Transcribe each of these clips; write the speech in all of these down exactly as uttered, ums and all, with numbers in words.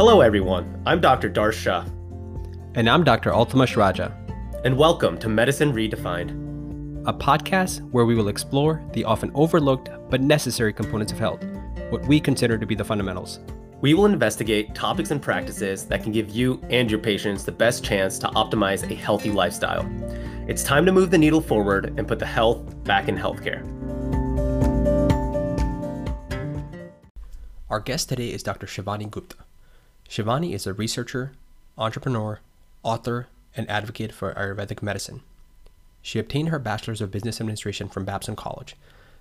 Hello everyone, I'm Doctor Darsha. And I'm Doctor Altamash Raja. And welcome to Medicine Redefined, a podcast where we will explore the often overlooked but necessary components of health, what we consider to be the fundamentals. We will investigate topics and practices that can give you and your patients the best chance to optimize a healthy lifestyle. It's time to move the needle forward and put the health back in healthcare. Our guest today is Doctor Shivani Gupta. Shivani is a researcher, entrepreneur, author, and advocate for Ayurvedic medicine. She obtained her Bachelor's of Business Administration from Babson College.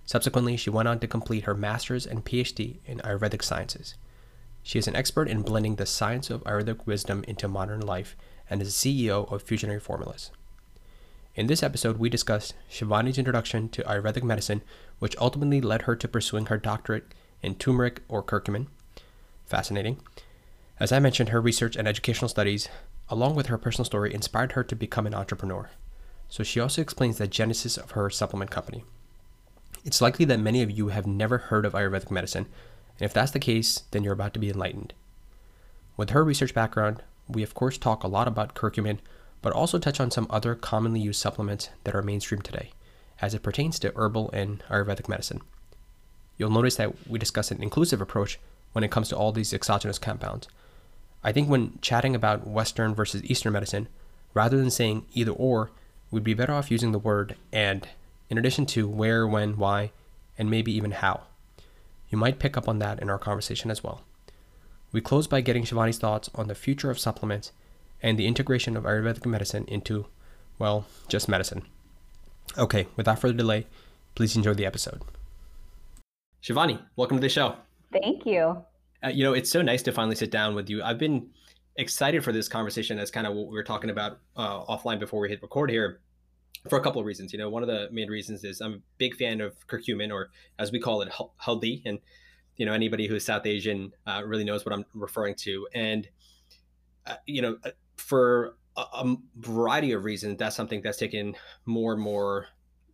Subsequently, she went on to complete her Master's and PhD in Ayurvedic sciences. She is an expert in blending the science of Ayurvedic wisdom into modern life and is the C E O of Fusionary Formulas. In this episode, we discussed Shivani's introduction to Ayurvedic medicine, which ultimately led her to pursuing her doctorate in turmeric or curcumin. Fascinating. As I mentioned, her research and educational studies, along with her personal story, inspired her to become an entrepreneur. So she also explains the genesis of her supplement company. It's likely that many of you have never heard of Ayurvedic medicine, and if that's the case, then you're about to be enlightened. With her research background, we of course talk a lot about curcumin, but also touch on some other commonly used supplements that are mainstream today, as it pertains to herbal and Ayurvedic medicine. You'll notice that we discuss an inclusive approach when it comes to all these exogenous compounds. I think when chatting about Western versus Eastern medicine, rather than saying either or, we'd be better off using the word and, in addition to where, when, why, and maybe even how. You might pick up on that in our conversation as well. We close by getting Shivani's thoughts on the future of supplements and the integration of Ayurvedic medicine into, well, just medicine. Okay, without further delay, please enjoy the episode. Shivani, welcome to the show. Thank you. Uh, you know, it's so nice to finally sit down with you. I've been excited for this conversation. That's kind of what we were talking about uh, offline before we hit record here, for a couple of reasons. You know, one of the main reasons is I'm a big fan of curcumin, or as we call it, haldi. And, you know, anybody who's South Asian uh, really knows what I'm referring to. And, uh, you know, for a, a variety of reasons, that's something that's taken more and more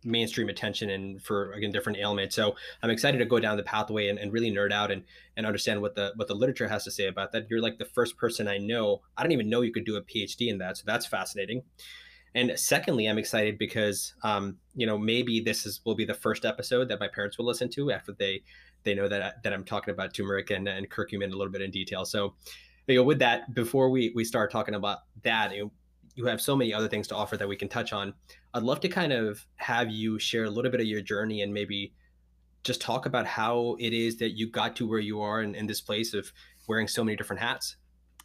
mainstream attention and for, again, different ailments. So I'm excited to go down the pathway and, and really nerd out and, and understand what the, what the literature has to say about that. You're like the first person I know. I didn't even know you could do a PhD in that. So that's fascinating. And secondly, I'm excited because, um, you know, maybe this is, will be the first episode that my parents will listen to after they, they know that, I, that I'm talking about turmeric and, and curcumin a little bit in detail. So, you know, with that, before we, we start talking about that, it, you have so many other things to offer that we can touch on. I'd love to kind of have you share a little bit of your journey and maybe just talk about how it is that you got to where you are in, in this place of wearing so many different hats.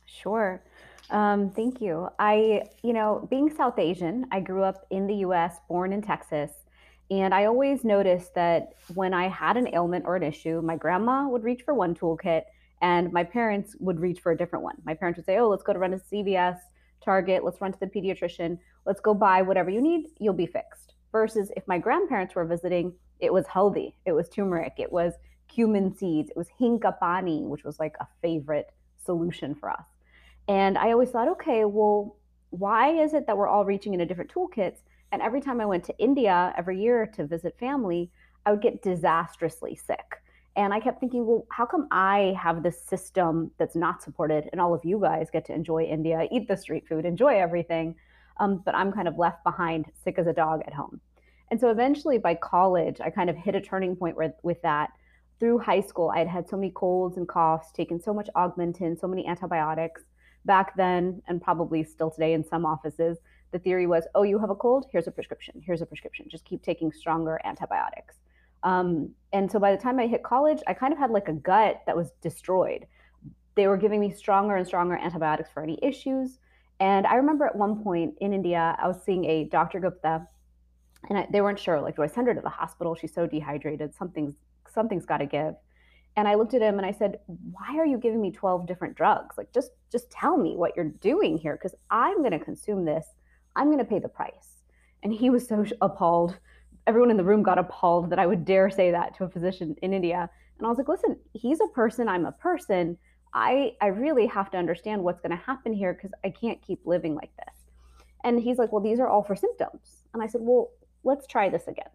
Sure. Um, thank you. I, you know, being South Asian, I grew up in the U S, born in Texas. And I always noticed that when I had an ailment or an issue, my grandma would reach for one toolkit and my parents would reach for a different one. My parents would say, oh, let's go to run to C V S. Target, let's run to the pediatrician, let's go buy whatever you need, you'll be fixed. Versus if my grandparents were visiting, it was haldi, it was turmeric, it was cumin seeds, it was hinga pani, which was like a favorite solution for us. And I always thought, okay, well, why is it that we're all reaching into different toolkits? And every time I went to India every year to visit family, I would get disastrously sick. And I kept thinking, well, how come I have this system that's not supported and all of you guys get to enjoy India, eat the street food, enjoy everything, um, but I'm kind of left behind, sick as a dog at home. And so eventually by college, I kind of hit a turning point where, with that. Through high school, I had had so many colds and coughs, taken so much Augmentin, so many antibiotics. Back then, and probably still today in some offices, the theory was, oh, you have a cold, here's a prescription, here's a prescription, just keep taking stronger antibiotics. Um, and so by the time I hit college, I kind of had like a gut that was destroyed. They were giving me stronger and stronger antibiotics for any issues. And I remember at one point in India, I was seeing a Doctor Gupta and I, they weren't sure, like, do I send her to the hospital? She's so dehydrated. Something's, something's got to give. And I looked at him and I said, why are you giving me twelve different drugs? Like, just, just tell me what you're doing here. Cause I'm going to consume this. I'm going to pay the price. And he was so appalled. Everyone in the room got appalled that I would dare say that to a physician in India. And I was like, listen, he's a person, I'm a person. I, I really have to understand what's going to happen here because I can't keep living like this. And he's like, well, these are all for symptoms. And I said, well, let's try this again.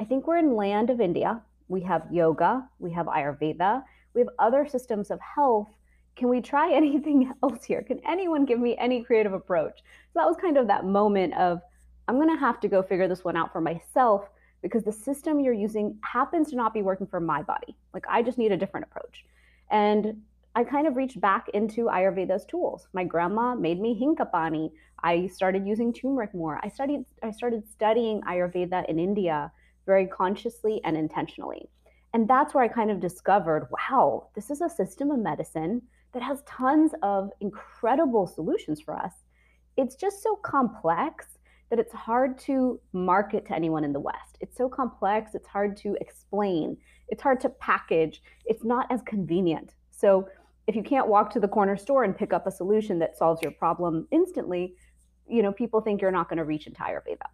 I think we're in land of India. We have yoga, we have Ayurveda, we have other systems of health. can we try anything else here? Can anyone give me any creative approach? So that was kind of that moment of, I'm going to have to go figure this one out for myself, because the system you're using happens to not be working for my body. Like, I just need a different approach. And I kind of reached back into Ayurveda's tools. My grandma made me hinkapani. I started using turmeric more. I studied, I started studying Ayurveda in India very consciously and intentionally. And that's where I kind of discovered, wow, this is a system of medicine that has tons of incredible solutions for us. It's just so complex that it's hard to market to anyone in the West. It's so complex, it's hard to explain, it's hard to package, it's not as convenient. So if you can't walk to the corner store and pick up a solution that solves your problem instantly, you know, people think you're not going to reach into Ayurveda.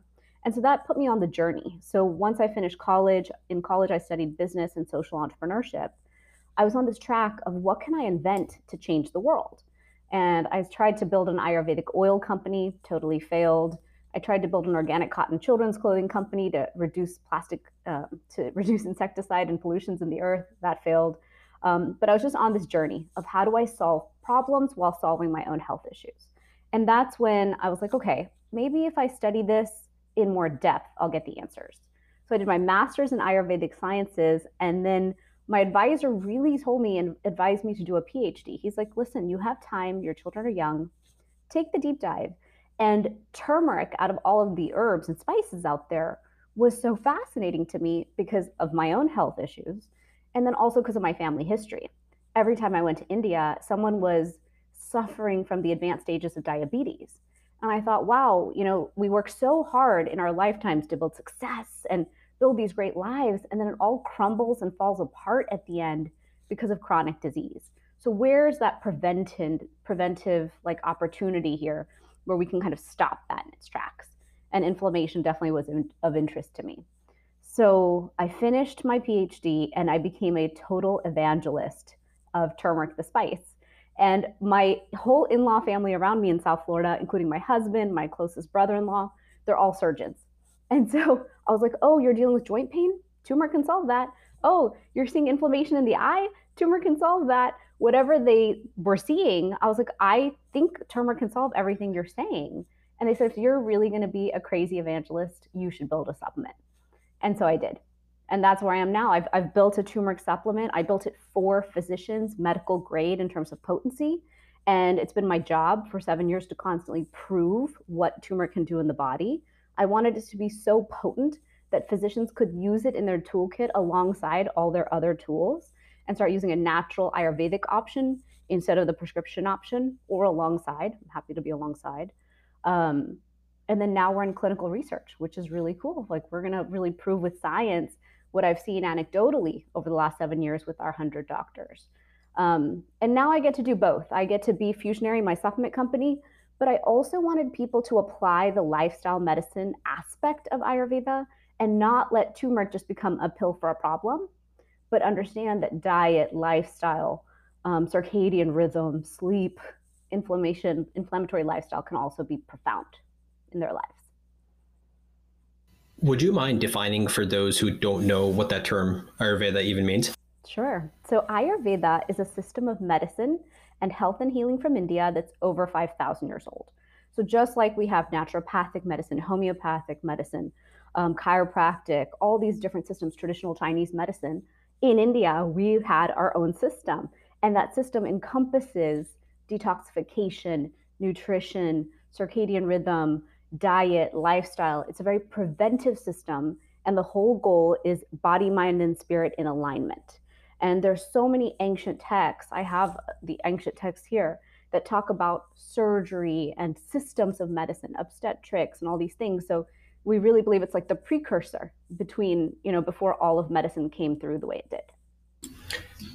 And so that put me on the journey. So once I finished college, in college I studied business and social entrepreneurship. I was on this track of what can I invent to change the world? And I tried to build an Ayurvedic oil company, totally failed. I tried to build an organic cotton children's clothing company to reduce plastic, uh, to reduce insecticide and pollutions in the earth. That failed. Um, but I was just on this journey of how do I solve problems while solving my own health issues. And that's when I was like, okay, maybe if I study this in more depth, I'll get the answers. So I did my master's in Ayurvedic sciences. And then my advisor really told me and advised me to do a PhD. He's like, listen, you have time. Your children are young. Take the deep dive. And turmeric, out of all of the herbs and spices out there, was so fascinating to me because of my own health issues, and then also because of my family history. Every time I went to India, someone was suffering from the advanced stages of diabetes. And I thought, wow, you know, we work so hard in our lifetimes to build success and build these great lives, and then it all crumbles and falls apart at the end because of chronic disease. So where's that preventive, preventive like opportunity here, where we can kind of stop that in its tracks? And inflammation definitely was in, of interest to me. So I finished my PhD and I became a total evangelist of turmeric the spice. And my whole in-law family around me in South Florida, including my husband, my closest brother-in-law, they're all surgeons. And so I was like, oh, you're dealing with joint pain? Turmeric can solve that. Oh, you're seeing inflammation in the eye? Turmeric can solve that. Whatever they were seeing, I was like, I think turmeric can solve everything you're saying. And they said, if you're really going to be a crazy evangelist, you should build a supplement. And so I did. And that's where I am now. I've, I've built a turmeric supplement. I built it for physicians, medical grade in terms of potency. And it's been my job for seven years to constantly prove what turmeric can do in the body. I wanted it to be so potent that physicians could use it in their toolkit alongside all their other tools, and start using a natural Ayurvedic option instead of the prescription option, or alongside. I'm happy to be alongside. Um, and then now we're in clinical research, which is really cool. Like, we're gonna really prove with science what I've seen anecdotally over the last seven years with our one hundred doctors. Um, and now I get to do both. I get to be Fusionary, my supplement company, but I also wanted people to apply the lifestyle medicine aspect of Ayurveda and not let turmeric just become a pill for a problem, but understand that diet, lifestyle, um, circadian rhythm, sleep, inflammation, inflammatory lifestyle can also be profound in their lives. Would you mind defining for those who don't know what that term Ayurveda even means? Sure. So Ayurveda is a system of medicine and health and healing from India that's over five thousand years old. So just like we have naturopathic medicine, homeopathic medicine, um, chiropractic, all these different systems, traditional Chinese medicine, in India, we've had our own system, and that system encompasses detoxification, nutrition, circadian rhythm, diet, lifestyle. It's a very preventive system, and the whole goal is body, mind, and spirit in alignment. And there's so many ancient texts. I have the ancient texts here that talk about surgery and systems of medicine, obstetrics, and all these things. So we really believe it's like the precursor between, you know, before all of medicine came through the way it did.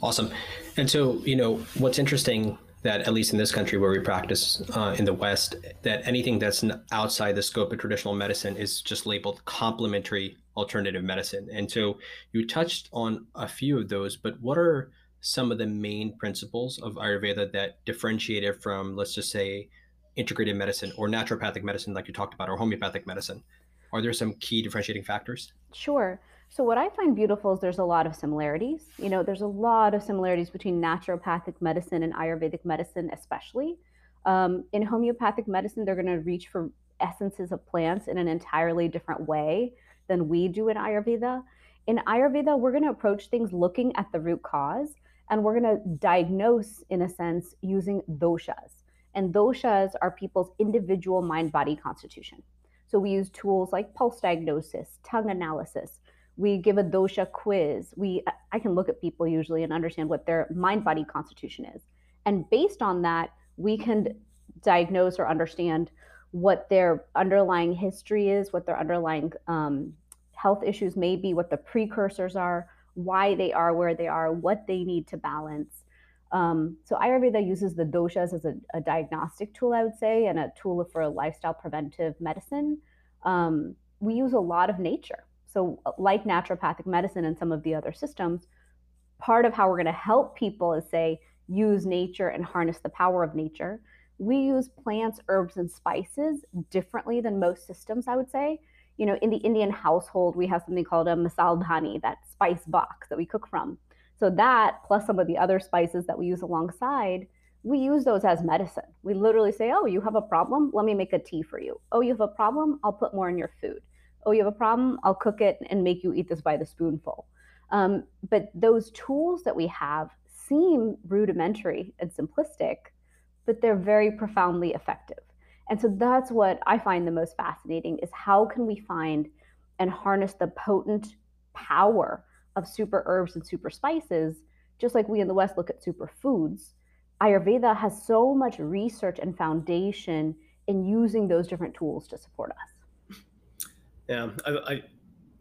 Awesome. And so, you know, what's interesting that at least in this country where we practice uh, in the West, that anything that's outside the scope of traditional medicine is just labeled complementary alternative medicine. And so you touched on a few of those, but what are some of the main principles of Ayurveda that differentiate it from, let's just say, integrated medicine or naturopathic medicine, like you talked about, or homeopathic medicine? Are there some key differentiating factors? Sure. So what I find beautiful is there's a lot of similarities. You know, there's a lot of similarities between naturopathic medicine and Ayurvedic medicine, especially. Um, in homeopathic medicine, they're going to reach for essences of plants in an entirely different way than we do in Ayurveda. In Ayurveda, we're going to approach things looking at the root cause, and we're going to diagnose, in a sense, using doshas. And doshas are people's individual mind-body constitution. So we use tools like pulse diagnosis, tongue analysis. We give a dosha quiz. We, I can look at people usually and understand what their mind-body constitution is. And based on that, we can diagnose or understand what their underlying history is, what their underlying um, health issues may be, what the precursors are, why they are where they are, what they need to balance. Um, so Ayurveda uses the doshas as a, a diagnostic tool, I would say, and a tool for lifestyle preventive medicine. Um, we use a lot of nature. So like naturopathic medicine and some of the other systems, part of how we're going to help people is, say, use nature and harness the power of nature. We use plants, herbs, and spices differently than most systems, I would say. You know, in the Indian household, we have something called a masala dhani, that spice box that we cook from. So that, plus some of the other spices that we use alongside, we use those as medicine. We literally say, oh, you have a problem? Let me make a tea for you. Oh, you have a problem? I'll put more in your food. Oh, you have a problem? I'll cook it and make you eat this by the spoonful. Um, but those tools that we have seem rudimentary and simplistic, but they're very profoundly effective. And so that's what I find the most fascinating, is how can we find and harness the potent power of super herbs and super spices, just like we in the West look at super foods. Ayurveda has so much research and foundation in using those different tools to support us. Yeah, I, I,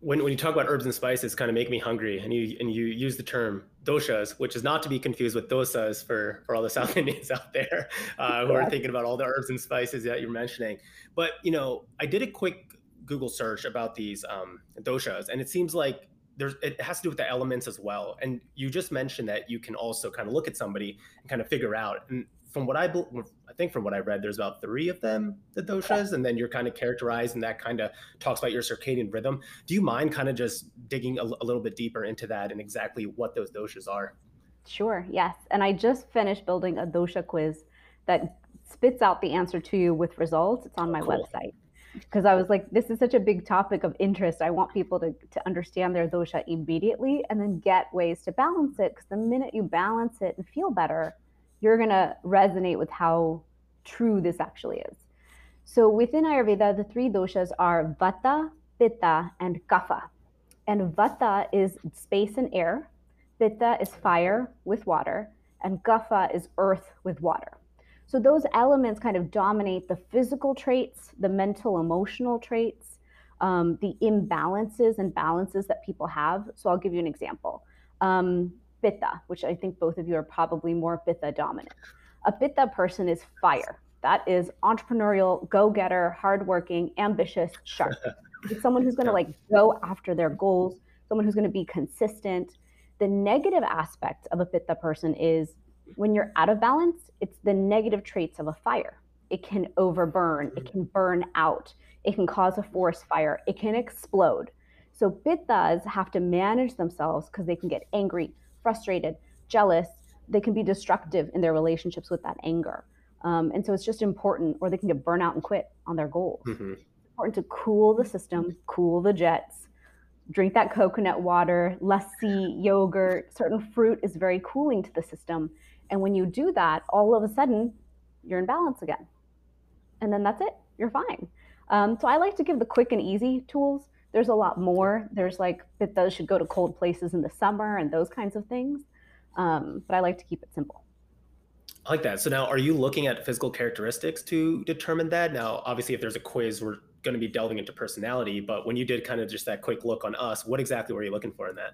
when when you talk about herbs and spices, kind of make me hungry, and you and you use the term doshas, which is not to be confused with dosas for for all the South Indians out there uh, who are thinking about all the herbs and spices that you're mentioning. But you know, I did a quick Google search about these um, doshas, and it seems like there's it has to do with the elements as well. And you just mentioned that you can also kind of look at somebody and kind of figure out. And from what I I think from what I read, there's about three of them, the doshas, and then you're kind of characterized, and that kind of talks about your circadian rhythm. Do you mind kind of just digging a, a little bit deeper into that and exactly what those doshas are? Sure, yes. And I just finished building a dosha quiz that spits out the answer to you with results. It's on my cool. website, because I was like, this is such a big topic of interest. I want people to, to understand their dosha immediately and then get ways to balance it, because the minute you balance it and feel better, you're going to resonate with how true this actually is. So within Ayurveda, the three doshas are Vata, Pitta, and Kapha. And Vata is space and air, Pitta is fire with water, and Kapha is earth with water. So those elements kind of dominate the physical traits, the mental, emotional traits, um, the imbalances and balances that people have. So I'll give you an example. Um, Pitta, which I think both of you are probably more Pitta dominant. A Pitta person is fire. That is entrepreneurial, go-getter, hardworking, ambitious, sharp. It's someone who's going to like go after their goals, someone who's going to be consistent. The negative aspect of a Pitta person is when you're out of balance, it's the negative traits of a fire. It can overburn. It can burn out. It can cause a forest fire. It can explode. So Pittas have to manage themselves because they can get angry, frustrated, jealous. They can be destructive in their relationships with that anger. Um, and so it's just important, or they can get burnt out and quit on their goals. Mm-hmm. It's important to cool the system, cool the jets, drink that coconut water, lassi, yogurt. Certain fruit is very cooling to the system. And when you do that, all of a sudden, you're in balance again. And then that's it. You're fine. Um, so I like to give the quick and easy tools. There's a lot more. There's like that those should go to cold places in the summer and those kinds of things. Um, but I like to keep it simple. I like that. So now, are you looking at physical characteristics to determine that? Now, obviously, if there's a quiz, we're going to be delving into personality. But when you did kind of just that quick look on us, what exactly were you looking for in that?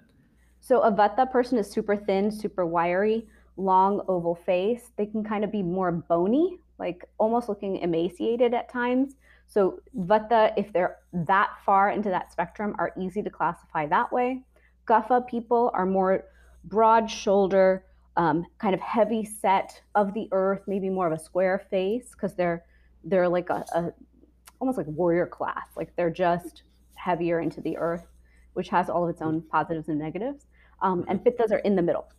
So a Vata person is super thin, super wiry, long oval face. They can kind of be more bony, like almost looking emaciated at times. So Vata, if they're that far into that spectrum, are easy to classify that way. Kapha people are more broad shoulder, um, kind of heavy set of the earth, maybe more of a square face, because they're they're like a, a almost like warrior class, like they're just heavier into the earth, which has all of its own positives and negatives. Um, and pittas are in the middle.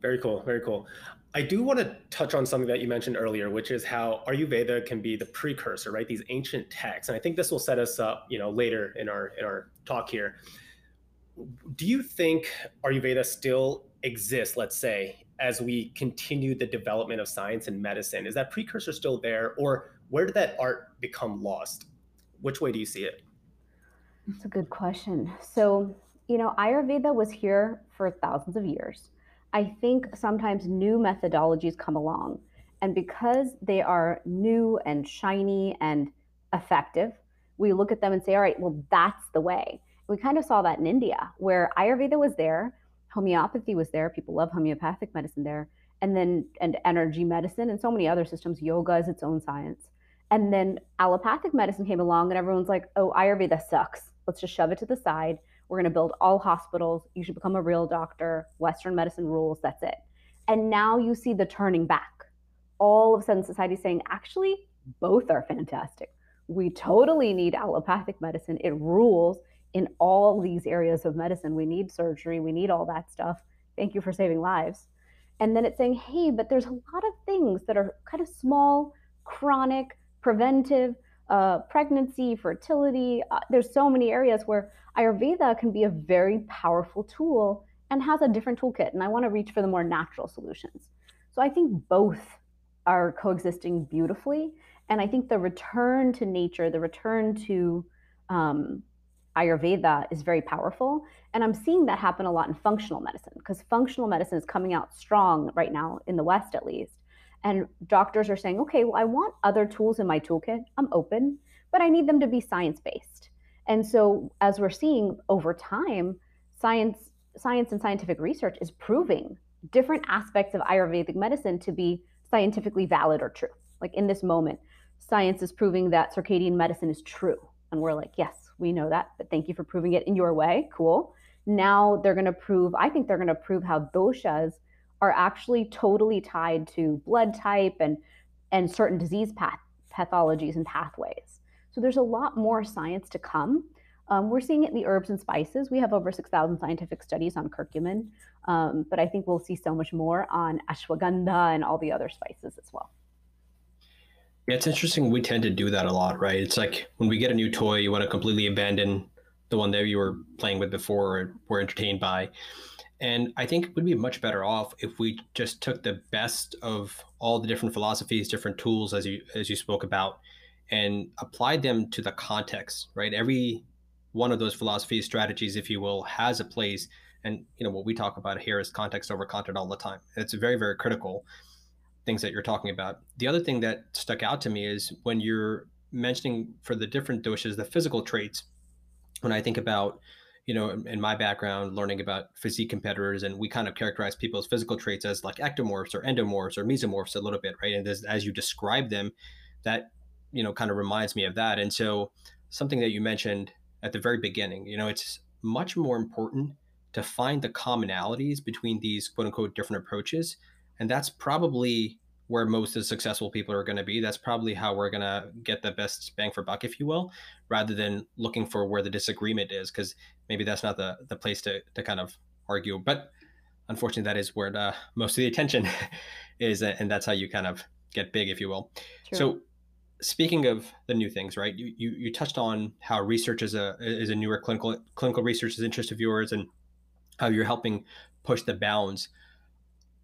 Very cool, very cool. I do want to touch on something that you mentioned earlier, which is how Ayurveda can be the precursor, right? These ancient texts. And I think this will set us up, you know, later in our in our talk here. Do you think Ayurveda still exists, let's say, as we continue the development of science and medicine? Is that precursor still there, or where did that art become lost? Which way do you see it? That's a good question. So, you know, Ayurveda was here for thousands of years. I think sometimes new methodologies come along, and because they are new and shiny and effective, we look at them and say, all right, well, that's the way. We kind of saw that in India, where Ayurveda was there, homeopathy was there, people love homeopathic medicine there, and then and energy medicine and so many other systems, yoga is its own science. And then allopathic medicine came along and everyone's like, oh, Ayurveda sucks. Let's just shove it to the side. We're going to build all hospitals. You should become a real doctor. Western medicine rules. That's it. And now you see the turning back. All of a sudden, society's saying, actually, both are fantastic. We totally need allopathic medicine. It rules in all these areas of medicine. We need surgery. We need all that stuff. Thank you for saving lives. And then it's saying, hey, but there's a lot of things that are kind of small, chronic, preventive, uh, pregnancy, fertility. Uh, there's so many areas where Ayurveda can be a very powerful tool and has a different toolkit. And I want to reach for the more natural solutions. So I think both are coexisting beautifully. And I think the return to nature, the return to um, Ayurveda is very powerful. And I'm seeing that happen a lot in functional medicine, because functional medicine is coming out strong right now in the West, at least. And doctors are saying, okay, well, I want other tools in my toolkit. I'm open, but I need them to be science-based. And so as we're seeing over time, science science and scientific research is proving different aspects of Ayurvedic medicine to be scientifically valid or true. Like in this moment, science is proving that circadian medicine is true. And we're like, yes, we know that, but thank you for proving it in your way. Cool. Now they're going to prove, I think they're going to prove how doshas are actually totally tied to blood type and, and certain disease path, pathologies and pathways. So there's a lot more science to come. Um, we're seeing it in the herbs and spices. We have over six thousand scientific studies on curcumin, um, but I think we'll see so much more on ashwagandha and all the other spices as well. Yeah, it's interesting. We tend to do that a lot, right? It's like when we get a new toy, you want to completely abandon the one that you were playing with before or were entertained by. And I think we'd be much better off if we just took the best of all the different philosophies, different tools, as you as you spoke about, and applied them to the context, right? Every one of those philosophies, strategies, if you will, has a place. And, you know, what we talk about here is context over content all the time. It's very, very critical things that you're talking about. The other thing that stuck out to me is when you're mentioning for the different doshas, the physical traits, when I think about, you know, in my background, learning about physique competitors, and we kind of characterize people's physical traits as like ectomorphs or endomorphs or mesomorphs a little bit, right? And this, as you describe them, that, you know, kind of reminds me of that. And so something that you mentioned at the very beginning, you know, it's much more important to find the commonalities between these quote unquote different approaches. And that's probably where most of the successful people are going to be. That's probably how we're going to get the best bang for buck, if you will, rather than looking for where the disagreement is, because maybe that's not the, the place to, to kind of argue. But unfortunately, that is where the, most of the attention is. And that's how you kind of get big, if you will. True. So speaking of the new things, right, you, you you touched on how research is a is a newer clinical clinical research is an interest of yours and how you're helping push the bounds.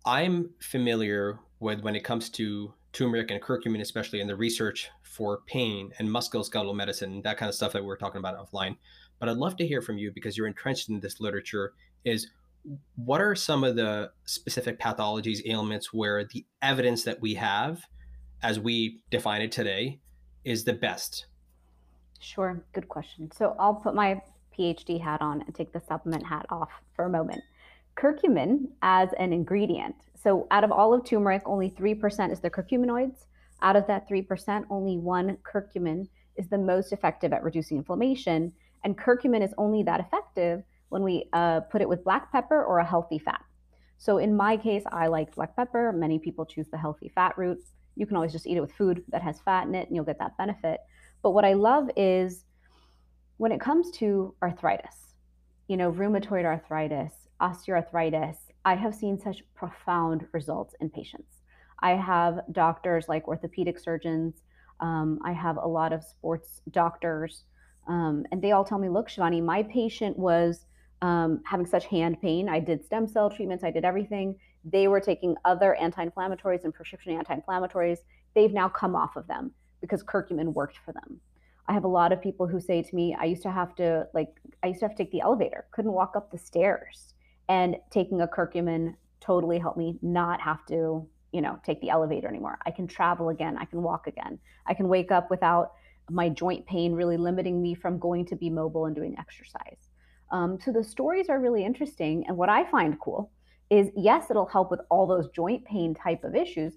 I'm familiar with when it comes to turmeric and curcumin, especially in the research for pain and musculoskeletal medicine, that kind of stuff that we were talking about offline. But I'd love to hear from you, because you're entrenched in this literature, is what are some of the specific pathologies, ailments where the evidence that we have as we define it today is the best? Sure, good question. So I'll put my PhD hat on and take the supplement hat off for a moment. Curcumin as an ingredient. So out of all of turmeric, only three percent is the curcuminoids. Out of that three percent, only one curcumin is the most effective at reducing inflammation. And curcumin is only that effective when we uh, put it with black pepper or a healthy fat. So in my case, I like black pepper. Many people choose the healthy fat route. You can always just eat it with food that has fat in it and you'll get that benefit. But what I love is when it comes to arthritis, you know, rheumatoid arthritis, osteoarthritis, I have seen such profound results in patients. I have doctors like orthopedic surgeons. Um, I have a lot of sports doctors, um, and they all tell me, look, Shivani, my patient was um, having such hand pain. I did stem cell treatments. I did everything. They were taking other anti-inflammatories and prescription anti-inflammatories. They've now come off of them because curcumin worked for them. I have a lot of people who say to me, I used to have to like, I used to have to take the elevator, couldn't walk up the stairs, and taking a curcumin totally helped me not have to, you know, take the elevator anymore. I can travel again. I can walk again. I can wake up without my joint pain really limiting me from going to be mobile and doing exercise. Um, so the stories are really interesting. And what I find cool is, yes, it'll help with all those joint pain type of issues.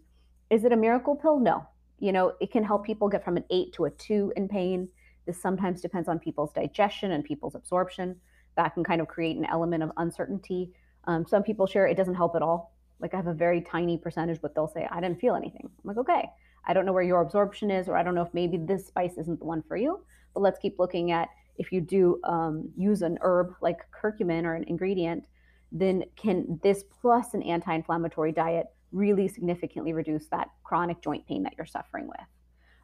Is it a miracle pill? No. You know, it can help people get from an eight to a two in pain. This sometimes depends on people's digestion and people's absorption. That can kind of create an element of uncertainty. Um, some people share it doesn't help at all. Like, I have a very tiny percentage, but they'll say, I didn't feel anything. I'm like, okay, I don't know where your absorption is, or I don't know if maybe this spice isn't the one for you, but let's keep looking at if you do um, use an herb like curcumin or an ingredient, then can this plus an anti-inflammatory diet really significantly reduce that chronic joint pain that you're suffering with.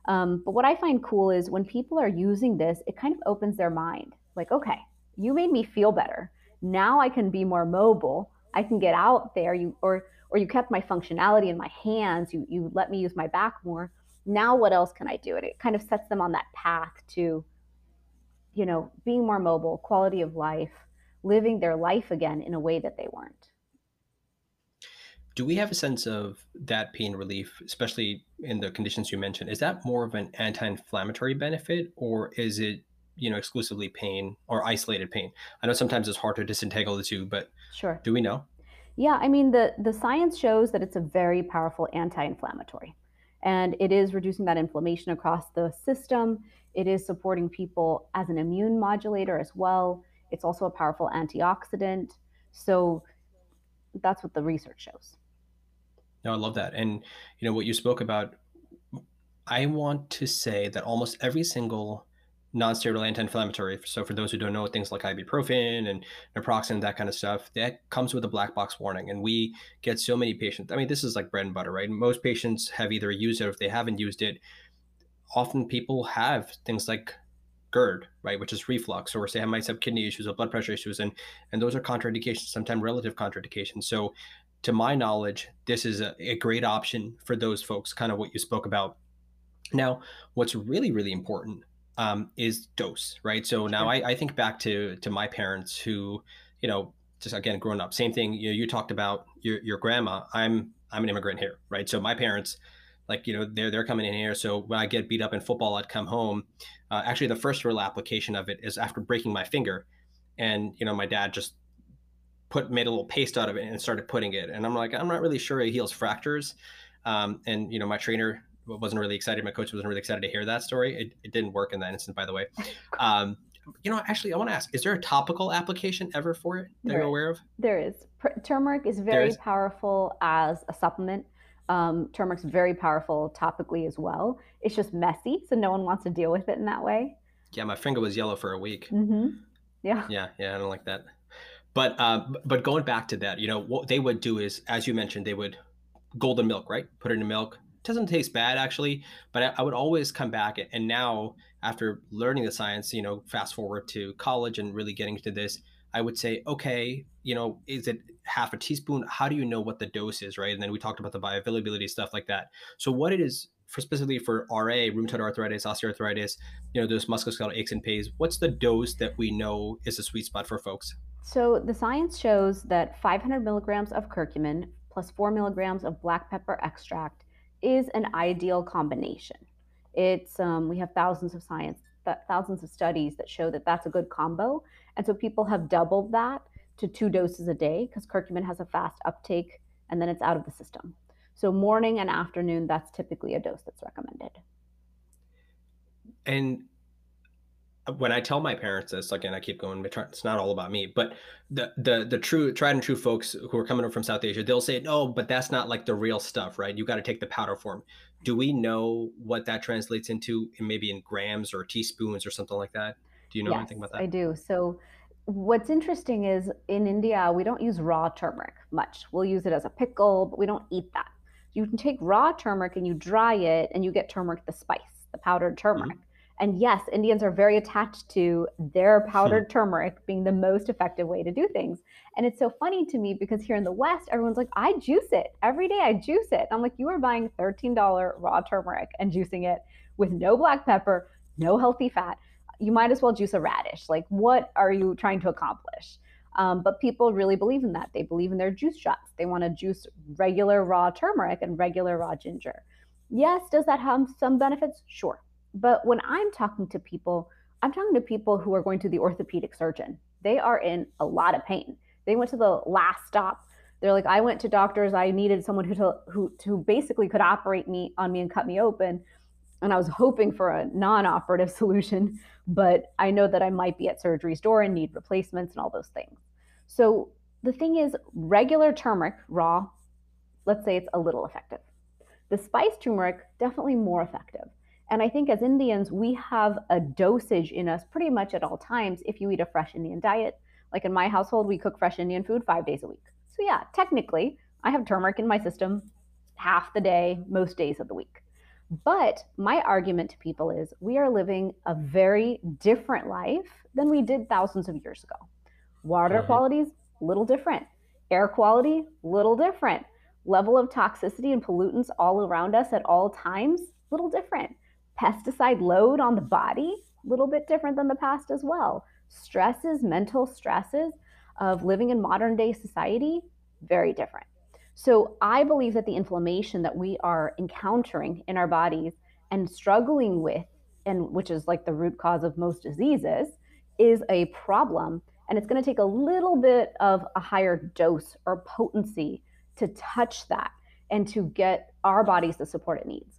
Um, but what I find cool is when people are using this, it kind of opens their mind. Like, okay, you made me feel better. Now I can be more mobile. I can get out there. You or or you kept my functionality in my hands. You you let me use my back more. Now what else can I do? And it kind of sets them on that path to, you know, being more mobile, quality of life, living their life again in a way that they weren't. Do we have a sense of that pain relief, especially in the conditions you mentioned? Is that more of an anti-inflammatory benefit, or is it, you know, exclusively pain or isolated pain? I know sometimes it's hard to disentangle the two, but sure. Do we know? Yeah, I mean, the, the science shows that it's a very powerful anti-inflammatory, and it is reducing that inflammation across the system. It is supporting people as an immune modulator as well. It's also a powerful antioxidant. So that's what the research shows. No, I love that. And, you know, what you spoke about, I want to say that almost every single non-steroidal anti-inflammatory, so for those who don't know, things like ibuprofen and naproxen, that kind of stuff, that comes with a black box warning. And we get so many patients. I mean, this is like bread and butter, right? Most patients have either used it, or if they haven't used it, often people have things like GERD, right, which is reflux, or say I might have kidney issues or blood pressure issues, and and those are contraindications, sometimes relative contraindications. So to my knowledge, this is a, a great option for those folks, kind of what you spoke about. Now, what's really, really important um, is dose, right? So now I, I think back to to my parents who, you know, just again, growing up, same thing, you know, you talked about your, your grandma. I'm I'm an immigrant here, right? So my parents, like, you know, they're, they're coming in here. So when I get beat up in football, I'd come home. Uh, actually, the first real application of it is after breaking my finger. And, you know, my dad just put, made a little paste out of it and started putting it. And I'm like, I'm not really sure it heals fractures. Um, and, you know, my trainer wasn't really excited. My coach wasn't really excited to hear that story. It, it didn't work in that instance, by the way. Um, you know, actually, I want to ask, is there a topical application ever for it that there you're aware of? There is. Turmeric is very is. powerful as a supplement. Um, turmeric's very powerful topically as well. It's just messy, so no one wants to deal with it in that way. Yeah, my finger was yellow for a week. Mm-hmm. Yeah. Yeah, yeah, I don't like that. But uh, but going back to that, you know, what they would do is, as you mentioned, they would golden milk, right? Put it in milk. Doesn't taste bad, actually, but I, I would always come back. And now, after learning the science, you know, fast forward to college and really getting to this, I would say, okay, you know, is it half a teaspoon? How do you know what the dose is, right? And then we talked about the bioavailability, stuff like that. So what it is for specifically for R A, rheumatoid arthritis, osteoarthritis, you know, those musculoskeletal aches and pains, what's the dose that we know is a sweet spot for folks? So the science shows that five hundred milligrams of curcumin plus four milligrams of black pepper extract is an ideal combination. It's, um, we have thousands of science, th- thousands of studies that show that that's a good combo. And so people have doubled that to two doses a day because curcumin has a fast uptake and then it's out of the system. So morning and afternoon, that's typically a dose that's recommended. And when I tell my parents this, again, I keep going, it's not all about me, but the the the true tried and true folks who are coming over from South Asia, they'll say, no, but that's not like the real stuff, right? You got to take the powder form. Do we know what that translates into, maybe in grams or teaspoons or something like that? Do you know yes, anything about that? I do. So what's interesting is in India, we don't use raw turmeric much. We'll use it as a pickle, but we don't eat that. You can take raw turmeric and you dry it and you get turmeric, the spice, the powdered turmeric. Mm-hmm. And yes, Indians are very attached to their powdered turmeric being the most effective way to do things. And it's so funny to me because here in the West, everyone's like, I juice it. Every day I juice it. I'm like, you are buying thirteen dollars raw turmeric and juicing it with no black pepper, no healthy fat. You might as well juice a radish. Like, what are you trying to accomplish? Um, but people really believe in that. They believe in their juice shots. They want to juice regular raw turmeric and regular raw ginger. Yes, does that have some benefits? Sure. But when I'm talking to people, I'm talking to people who are going to the orthopedic surgeon. They are in a lot of pain. They went to the last stop. They're like, I went to doctors. I needed someone who to, who, who basically could operate me on me and cut me open. And I was hoping for a non-operative solution, but I know that I might be at surgery's door and need replacements and all those things. So the thing is, regular turmeric, raw, let's say it's a little effective. The spice turmeric, definitely more effective. And I think as Indians, we have a dosage in us pretty much at all times if you eat a fresh Indian diet. Like in my household, we cook fresh Indian food five days a week. So yeah, technically, I have turmeric in my system half the day, most days of the week. But my argument to people is we are living a very different life than we did thousands of years ago. Water quality is a little different. Air quality, a little different. Level of toxicity and pollutants all around us at all times, a little different. Pesticide load on the body, a little bit different than the past as well. Stresses, mental stresses of living in modern day society, very different. So I believe that the inflammation that we are encountering in our bodies and struggling with, and which is like the root cause of most diseases, is a problem. And it's going to take a little bit of a higher dose or potency to touch that and to get our bodies the support it needs.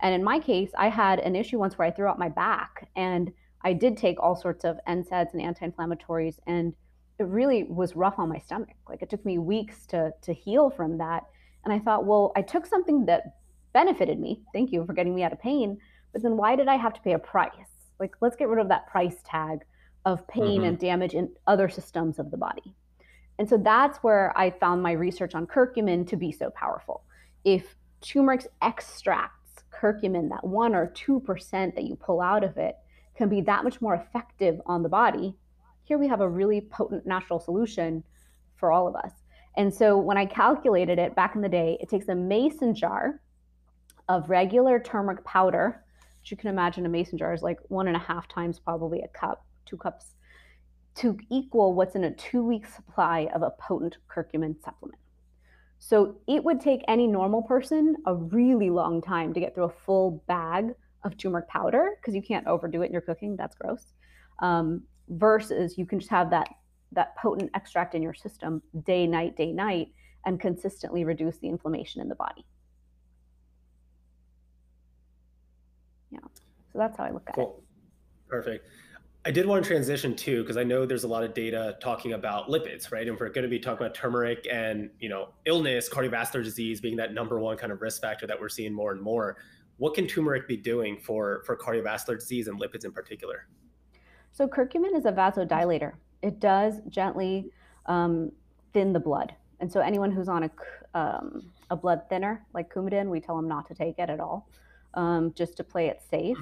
And in my case, I had an issue once where I threw out my back, and I did take all sorts of N SAIDs and anti-inflammatories, and it really was rough on my stomach. Like, it took me weeks to, to heal from that. And I thought, well, I took something that benefited me. Thank you for getting me out of pain. But then why did I have to pay a price? Like, let's get rid of that price tag of pain mm-hmm. and damage in other systems of the body. And so that's where I found my research on curcumin to be so powerful. If turmeric's extract, curcumin, that one or two percent that you pull out of it, can be that much more effective on the body. Here we have a really potent natural solution for all of us. And so when I calculated it back in the day, it takes a mason jar of regular turmeric powder, which you can imagine a mason jar is like one and a half times probably a cup, two cups, to equal what's in a two-week supply of a potent curcumin supplement. So it would take any normal person a really long time to get through a full bag of turmeric powder, because you can't overdo it in your cooking. That's gross. Um, versus you can just have that, that potent extract in your system day, night, day, night, and consistently reduce the inflammation in the body. Yeah. So that's how I look at cool. it. Perfect. I did want to transition too, because I know there's a lot of data talking about lipids, right? And if we're going to be talking about turmeric and, you know, illness, cardiovascular disease being that number one kind of risk factor that we're seeing more and more. What can turmeric be doing for, for cardiovascular disease and lipids in particular? So curcumin is a vasodilator. It does gently um, thin the blood. And so anyone who's on a, um, a blood thinner, like Coumadin, we tell them not to take it at all, um, just to play it safe.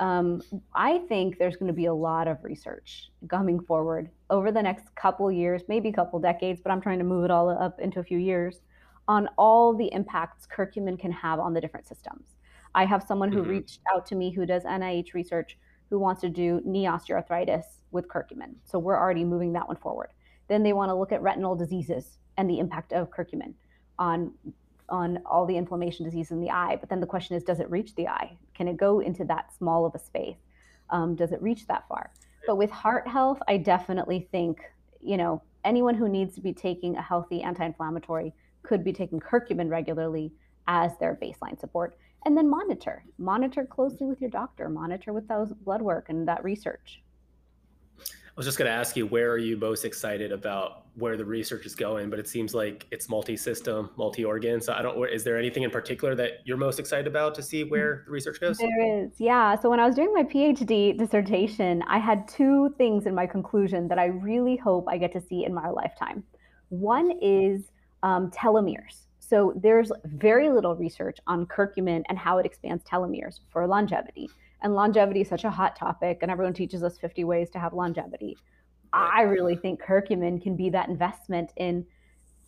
Um, I think there's going to be a lot of research coming forward over the next couple years, maybe couple decades, but I'm trying to move it all up into a few years, on all the impacts curcumin can have on the different systems. I have someone who mm-hmm. reached out to me who does N I H research, who wants to do knee osteoarthritis with curcumin. So we're already moving that one forward. Then they want to look at retinal diseases and the impact of curcumin on on all the inflammation disease in the eye. But then the question is, does it reach the eye? Can it go into that small of a space? Um, does it reach that far? But with heart health, I definitely think, you know, anyone who needs to be taking a healthy anti-inflammatory could be taking curcumin regularly as their baseline support. And then monitor, monitor closely with your doctor, monitor with those blood work and that research. I was just going to ask you, where are you most excited about where the research is going? But it seems like it's multi-system, multi-organ. So I don't, is there anything in particular that you're most excited about to see where the research goes? There is, yeah. So when I was doing my PhD dissertation, I had two things in my conclusion that I really hope I get to see in my lifetime. One is um, telomeres. So there's very little research on curcumin and how it expands telomeres for longevity. And longevity is such a hot topic, and everyone teaches us fifty ways to have longevity. I really think curcumin can be that investment in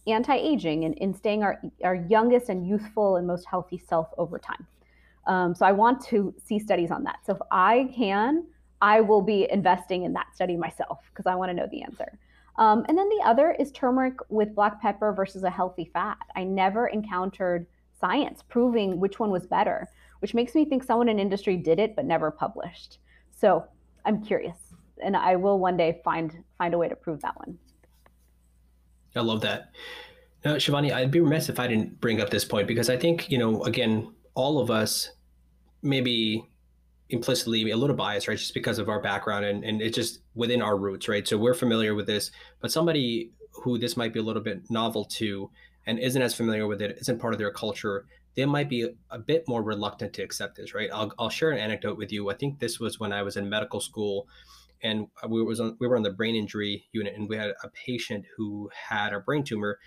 anti-aging and in staying our, our youngest and youthful and most healthy self over time. Um, so I want to see studies on that. So if I can, I will be investing in that study myself because I want to know the answer. Um, and then the other is turmeric with black pepper versus a healthy fat. I never encountered science proving which one was better, which makes me think someone in industry did it but never published. So I'm curious, and I will one day find find a way to prove that one. I love that. Now, Shivani, I'd be remiss if I didn't bring up this point, because I think, you know, again, all of us maybe implicitly a little biased, right? Just because of our background and, and it's just within our roots, right? So we're familiar with this, but somebody who this might be a little bit novel to and isn't as familiar with it, isn't part of their culture, they might be a bit more reluctant to accept this, right? I'll, I'll share an anecdote with you. I think this was when I was in medical school, and we, was on, we were on the brain injury unit, and we had a patient who had a brain tumor,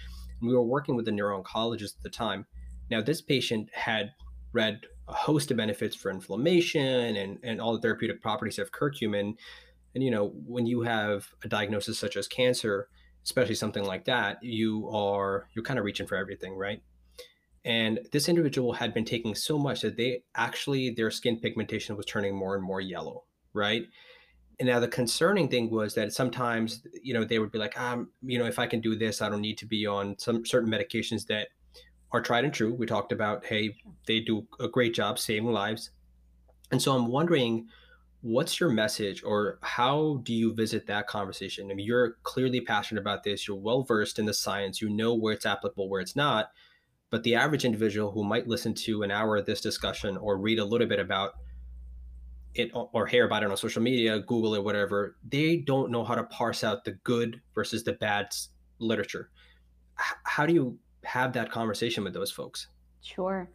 and we were working with a neuro-oncologist at the time. Now, this patient had read a host of benefits for inflammation and, and all the therapeutic properties of curcumin. And, you know, when you have a diagnosis such as cancer, especially something like that, you are, you're kind of reaching for everything, right? And this individual had been taking so much that they actually, their skin pigmentation was turning more and more yellow, right? And now the concerning thing was that sometimes, you know, they would be like, um, you know, if I can do this, I don't need to be on some certain medications that are tried and true. We talked about, hey, they do a great job saving lives. And so I'm wondering, what's your message, or how do you visit that conversation? I mean, you're clearly passionate about this. You're well-versed in the science. You know where it's applicable, where it's not. But the average individual who might listen to an hour of this discussion or read a little bit about it or hear about it on social media, Google it, whatever, they don't know how to parse out the good versus the bad literature. H- how do you have that conversation with those folks? Sure.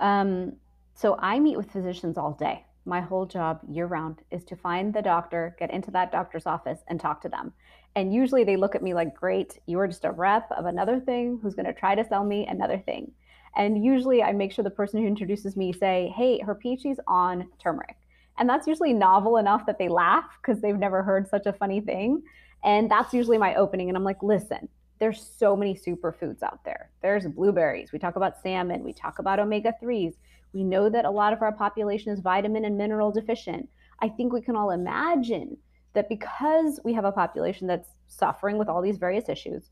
Um, so I meet with physicians all day. My whole job year round is to find the doctor, get into that doctor's office and talk to them. And usually they look at me like, great, you are just a rep of another thing who's going to try to sell me another thing. And usually I make sure the person who introduces me say, hey, her PhD's on turmeric. And that's usually novel enough that they laugh because they've never heard such a funny thing. And that's usually my opening. And I'm like, listen, there's so many superfoods out there. There's blueberries. We talk about salmon. We talk about omega threes. We know that a lot of our population is vitamin and mineral deficient. I think we can all imagine that because we have a population that's suffering with all these various issues,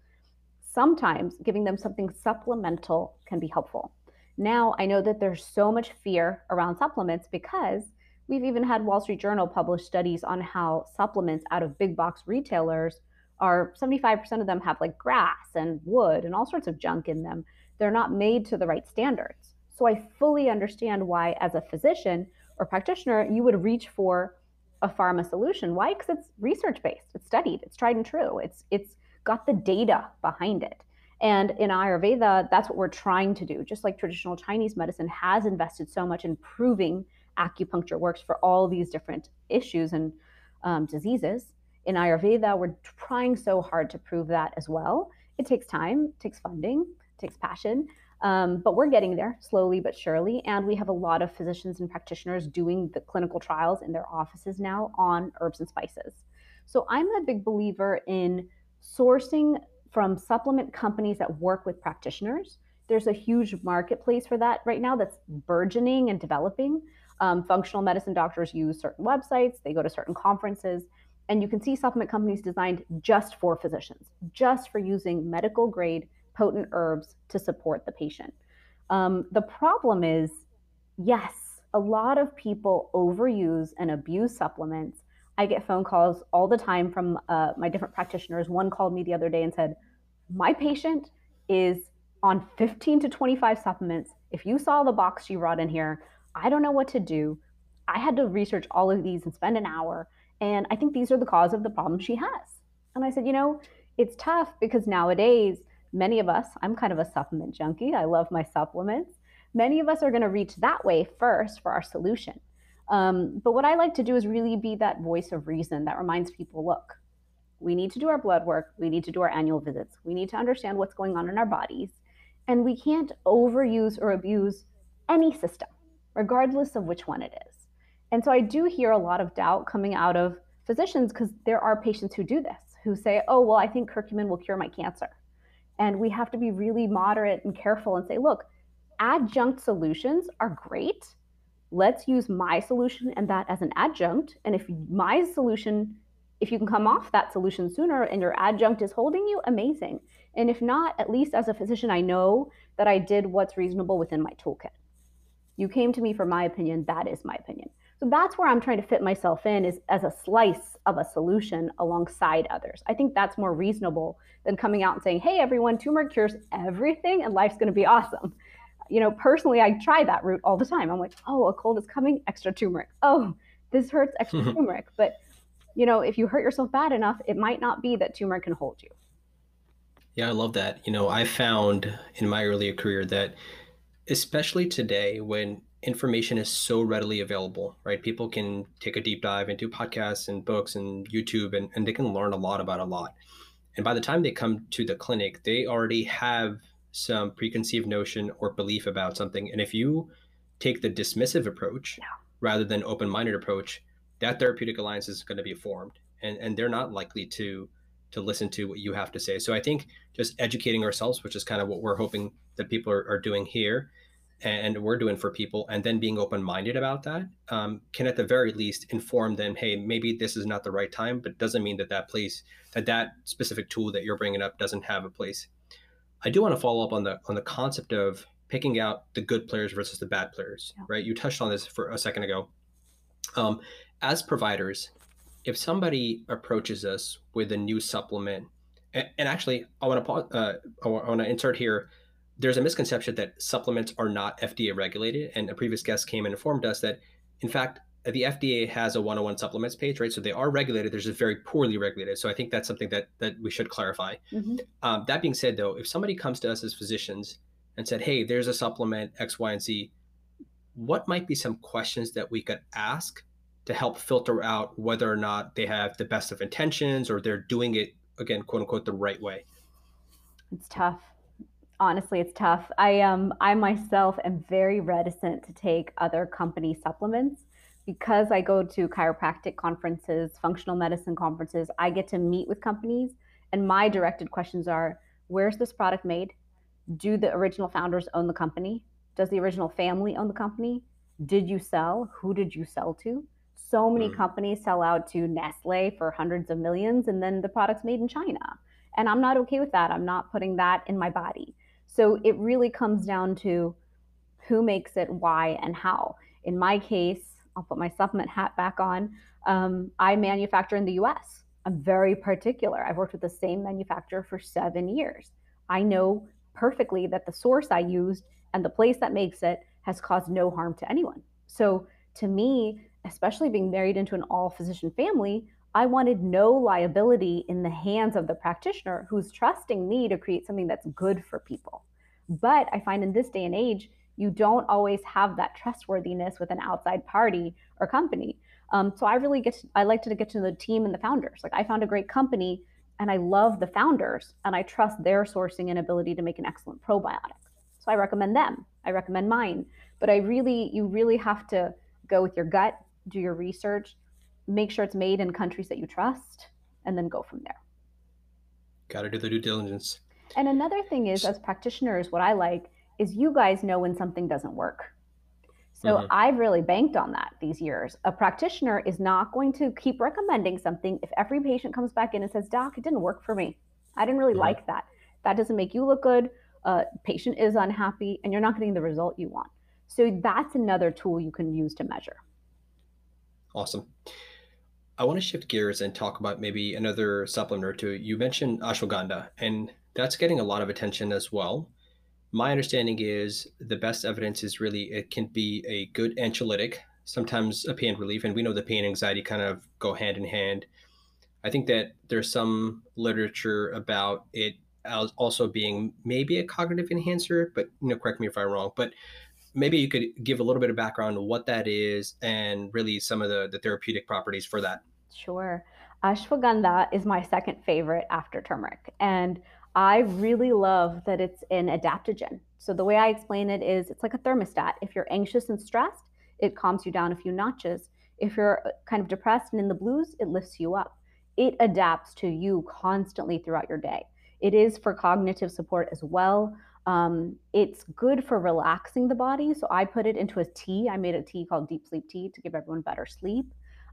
sometimes giving them something supplemental can be helpful. Now, I know that there's so much fear around supplements because we've even had Wall Street Journal publish studies on how supplements out of big box retailers are, seventy-five percent of them have like grass and wood and all sorts of junk in them. They're not made to the right standards. So I fully understand why, as a physician or practitioner, you would reach for a pharma solution. Why? Because it's research-based, it's studied, it's tried and true, it's it's got the data behind it. And in Ayurveda, that's what we're trying to do. Just like traditional Chinese medicine has invested so much in proving acupuncture works for all these different issues and um, diseases, in Ayurveda, we're trying so hard to prove that as well. It takes time, it takes funding, it takes passion. Um, but we're getting there slowly but surely, and we have a lot of physicians and practitioners doing the clinical trials in their offices now on herbs and spices. So I'm a big believer in sourcing from supplement companies that work with practitioners. There's a huge marketplace for that right now that's burgeoning and developing. Um, functional medicine doctors use certain websites, they go to certain conferences, and you can see supplement companies designed just for physicians, just for using medical grade potent herbs to support the patient. Um, the problem is, yes, a lot of people overuse and abuse supplements. I get phone calls all the time from uh, my different practitioners. One called me the other day and said, my patient is on fifteen to twenty-five supplements. If you saw the box she brought in here, I don't know what to do. I had to research all of these and spend an hour. And I think these are the cause of the problem she has. And I said, you know, it's tough because nowadays, many of us, I'm kind of a supplement junkie. I love my supplements. Many of us are going to reach that way first for our solution. Um, but what I like to do is really be that voice of reason that reminds people, look, we need to do our blood work. We need to do our annual visits. We need to understand what's going on in our bodies. And we can't overuse or abuse any system, regardless of which one it is. And so I do hear a lot of doubt coming out of physicians because there are patients who do this, who say, oh, well, I think curcumin will cure my cancer. And we have to be really moderate and careful and say, look, adjunct solutions are great. Let's use my solution and that as an adjunct. And if my solution, if you can come off that solution sooner and your adjunct is holding you, amazing. And if not, at least as a physician, I know that I did what's reasonable within my toolkit. You came to me for my opinion. That is my opinion. So that's where I'm trying to fit myself in, is as a slice of a solution alongside others. I think that's more reasonable than coming out and saying, hey, everyone, turmeric cures everything and life's going to be awesome. You know, personally, I try that route all the time. I'm like, oh, a cold is coming, extra turmeric. Oh, this hurts, extra turmeric. But, you know, if you hurt yourself bad enough, it might not be that turmeric can hold you. Yeah, I love that. You know, I found in my earlier career that especially today when information is so readily available, right? People can take a deep dive into podcasts and books and YouTube, and, and they can learn a lot about a lot. And by the time they come to the clinic, they already have some preconceived notion or belief about something. And if you take the dismissive approach yeah. rather than open-minded approach, that therapeutic alliance is going to be formed. And, and they're not likely to, to listen to what you have to say. So I think just educating ourselves, which is kind of what we're hoping that people are, are doing here, and we're doing for people, and then being open-minded about that um, can at the very least inform them, hey, maybe this is not the right time, but doesn't mean that that place, that that specific tool that you're bringing up doesn't have a place. I do want to follow up on the on the concept of picking out the good players versus the bad players, yeah. right? You touched on this for a second ago. Um, as providers, if somebody approaches us with a new supplement, and, and actually I want to pause, uh, I want to insert here, there's a misconception that supplements are not F D A regulated. And a previous guest came and informed us that, in fact, the F D A has a one oh one supplements page, right? So they are regulated, they're just very poorly regulated. So I think that's something that that we should clarify. Mm-hmm. Um, that being said, though, if somebody comes to us as physicians and said, hey, there's a supplement X, Y, and Z, what might be some questions that we could ask to help filter out whether or not they have the best of intentions or they're doing it, again, quote unquote, the right way? It's tough. Honestly, it's tough. I um I myself am very reticent to take other company supplements because I go to chiropractic conferences, functional medicine conferences. I get to meet with companies, and my directed questions are, where's this product made? Do the original founders own the company? Does the original family own the company? Did you sell? Who did you sell to? So many mm. companies sell out to Nestle for hundreds of millions, and then the product's made in China. And I'm not okay with that. I'm not putting that in my body. So it really comes down to who makes it, why, and how. In my case, I'll put my supplement hat back on. Um, I manufacture in the U S. I'm very particular. I've worked with the same manufacturer for seven years. I know perfectly that the source I used and the place that makes it has caused no harm to anyone. So to me, especially being married into an all-physician family, I wanted no liability in the hands of the practitioner who's trusting me to create something that's good for people. But I find in this day and age, you don't always have that trustworthiness with an outside party or company. Um, so I really get, to, I like to get to know the team and the founders. Like I found a great company and I love the founders and I trust their sourcing and ability to make an excellent probiotic. So I recommend them, I recommend mine, but I really, you really have to go with your gut, do your research, make sure it's made in countries that you trust, and then go from there. Got to do the due diligence. And another thing is, as practitioners, what I like is you guys know when something doesn't work. So mm-hmm. I've really banked on that these years. A practitioner is not going to keep recommending something if every patient comes back in and says, doc, it didn't work for me. I didn't really mm-hmm. like that. That doesn't make you look good. Uh, patient is unhappy, and you're not getting the result you want. So that's another tool you can use to measure. Awesome. I want to shift gears and talk about maybe another supplement or two. You mentioned ashwagandha, and that's getting a lot of attention as well. My understanding is the best evidence is really it can be a good anxiolytic sometimes a pain relief, and we know the pain and anxiety kind of go hand in hand. I think that there's some literature about it also being maybe a cognitive enhancer, but you know, correct me if I'm wrong, but maybe you could give a little bit of background on what that is and really some of the, the therapeutic properties for that. Sure. Ashwagandha is my second favorite after turmeric. And I really love that it's an adaptogen. So the way I explain it is it's like a thermostat. If you're anxious and stressed, it calms you down a few notches. If you're kind of depressed and in the blues, it lifts you up. It adapts to you constantly throughout your day. It is for cognitive support as well. Um, it's good for relaxing the body. So I put it into a tea. I made a tea called Deep Sleep Tea to give everyone better sleep.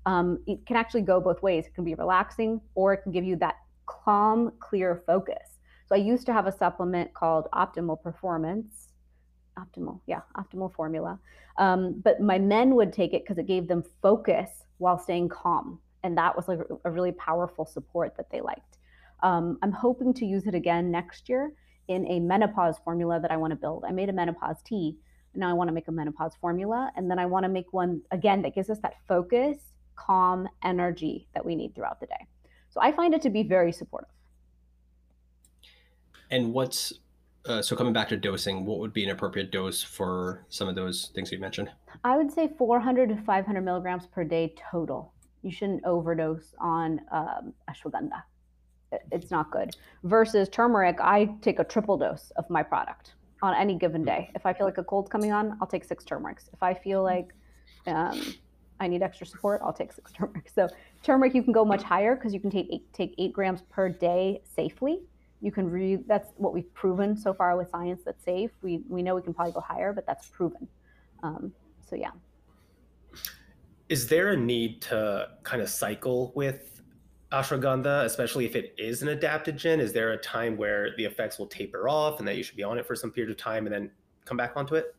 Um, it can actually go both ways. It can be relaxing, or it can give you that calm, clear focus. So I used to have a supplement called Optimal Performance. Optimal, yeah, Optimal Formula. Um, but my men would take it because it gave them focus while staying calm. And that was like a really powerful support that they liked. Um, I'm hoping to use it again next year in a menopause formula that I want to build. I made a menopause tea, and now I want to make a menopause formula. And then I want to make one, again, that gives us that focus, calm, energy that we need throughout the day. So I find it to be very supportive. And what's, uh, so coming back to dosing, what would be an appropriate dose for some of those things you mentioned? I would say four hundred to five hundred milligrams per day total. You shouldn't overdose on um, ashwagandha. It's not good. Versus turmeric, I take a triple dose of my product on any given day. If I feel like a cold's coming on, I'll take six turmerics. If I feel like um, I need extra support, I'll take six turmerics. So turmeric, you can go much higher because you can take eight, take eight grams per day safely. You can read, that's what we've proven so far with science that's safe. We, we know we can probably go higher, but that's proven. Um, so yeah. Is there a need to kind of cycle with ashwagandha, especially if it is an adaptogen? Is there a time where the effects will taper off and that you should be on it for some period of time and then come back onto it?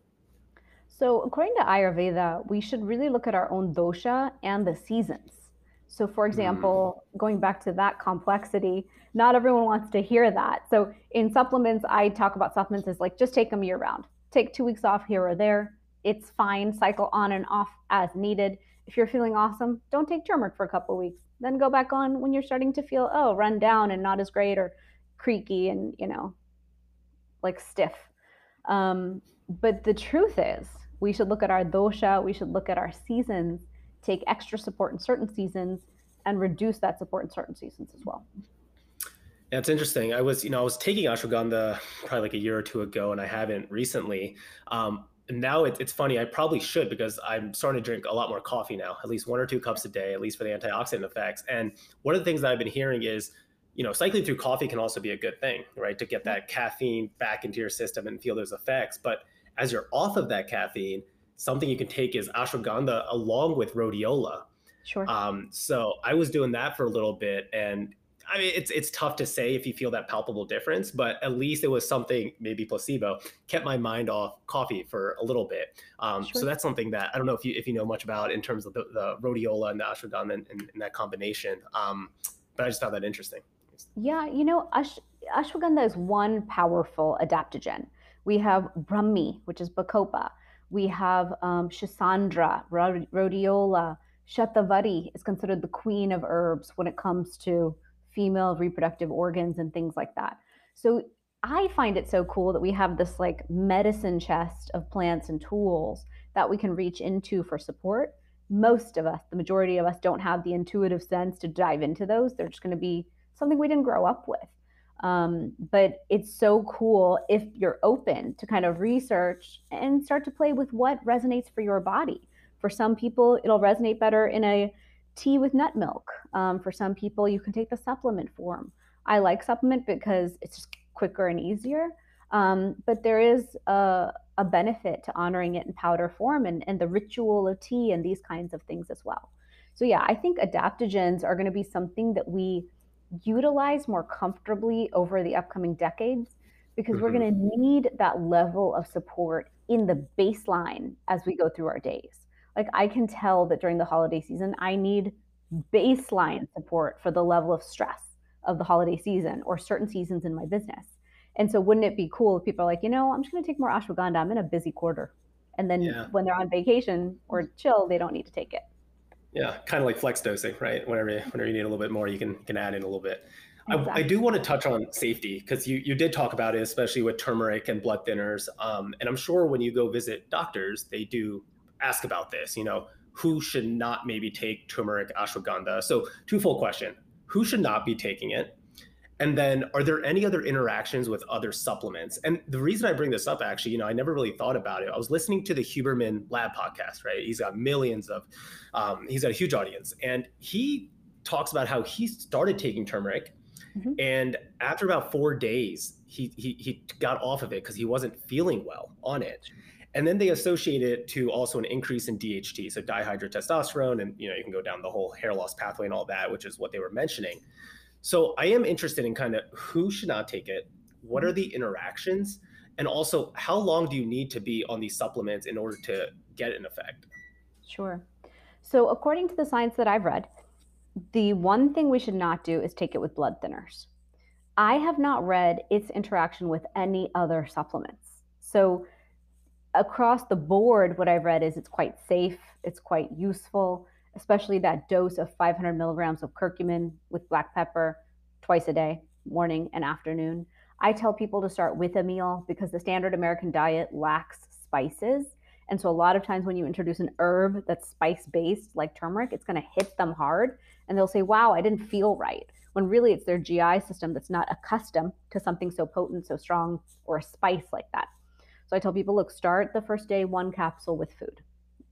So according to Ayurveda, we should really look at our own dosha and the seasons. So for example, mm. going back to that complexity, not everyone wants to hear that. So in supplements, I talk about supplements as like, just take them year round, take two weeks off here or there. It's fine, cycle on and off as needed. If you're feeling awesome, don't take turmeric for a couple of weeks. Then go back on when you're starting to feel, oh, run down and not as great or creaky and, you know, like stiff. Um, but the truth is we should look at our dosha. We should look at our seasons, take extra support in certain seasons and reduce that support in certain seasons as well. That's interesting. I was, you know, I was taking ashwagandha probably like a year or two ago, and I haven't recently. Um, Now it, it's funny, I probably should, because I'm starting to drink a lot more coffee now, at least one or two cups a day, at least for the antioxidant effects. And one of the things that I've been hearing is, you know, cycling through coffee can also be a good thing, right? To get that caffeine back into your system and feel those effects. But as you're off of that caffeine, something you can take is ashwagandha along with rhodiola. Sure. Um, so I was doing that for a little bit, and I mean, it's it's tough to say if you feel that palpable difference, but at least it was something, maybe placebo, kept my mind off coffee for a little bit. Um, sure. So that's something that I don't know if you if you know much about in terms of the, the rhodiola and the ashwagandha and, and, and that combination. Um, but I just found that interesting. Yeah, you know, ash, ashwagandha is one powerful adaptogen. We have Brahmi, which is bacopa. We have um, shisandra, rhodiola, shatavari is considered the queen of herbs when it comes to female reproductive organs and things like that. So I find it so cool that we have this like medicine chest of plants and tools that we can reach into for support. Most of us, the majority of us, don't have the intuitive sense to dive into those. They're just going to be something we didn't grow up with. Um, but it's so cool if you're open to kind of research and start to play with what resonates for your body. For some people, it'll resonate better in a tea with nut milk. Um, for some people, you can take the supplement form. I like supplement because it's just quicker and easier. Um, but there is a, a benefit to honoring it in powder form and, and the ritual of tea and these kinds of things as well. So yeah, I think adaptogens are going to be something that we utilize more comfortably over the upcoming decades, because mm-hmm. we're going to need that level of support in the baseline as we go through our days. Like I can tell that during the holiday season, I need baseline support for the level of stress of the holiday season or certain seasons in my business. And so wouldn't it be cool if people are like, you know, I'm just going to take more ashwagandha. I'm in a busy quarter. And then yeah. when they're on vacation or chill, they don't need to take it. Yeah, kind of like flex dosing, right? Whenever you, whenever you need a little bit more, you can, can add in a little bit. Exactly. I, I do want to touch on safety, because you, you did talk about it, especially with turmeric and blood thinners. Um, and I'm sure when you go visit doctors, they do ask about this, you know, who should not maybe take turmeric ashwagandha? So twofold question, who should not be taking it? And then are there any other interactions with other supplements? And the reason I bring this up, actually, you know, I never really thought about it. I was listening to the Huberman Lab podcast, right? He's got millions of, um, he's got a huge audience. And he talks about how he started taking turmeric. Mm-hmm. And after about four days, he, he, he got off of it because he wasn't feeling well on it. And then they associate it to also an increase in D H T, so dihydrotestosterone, and you know, you can go down the whole hair loss pathway and all that, which is what they were mentioning. So I am interested in kind of who should not take it, what are the interactions, and also how long do you need to be on these supplements in order to get an effect? Sure. So according to the science that I've read, the one thing we should not do is take it with blood thinners. I have not read its interaction with any other supplements. So across the board, what I've read is it's quite safe, it's quite useful, especially that dose of five hundred milligrams of curcumin with black pepper twice a day, morning and afternoon. I tell people to start with a meal because the standard American diet lacks spices. And so a lot of times when you introduce an herb that's spice-based like turmeric, it's going to hit them hard. And they'll say, wow, I didn't feel right. When really it's their G I system that's not accustomed to something so potent, so strong, or a spice like that. So I tell people, look, start the first day, one capsule with food.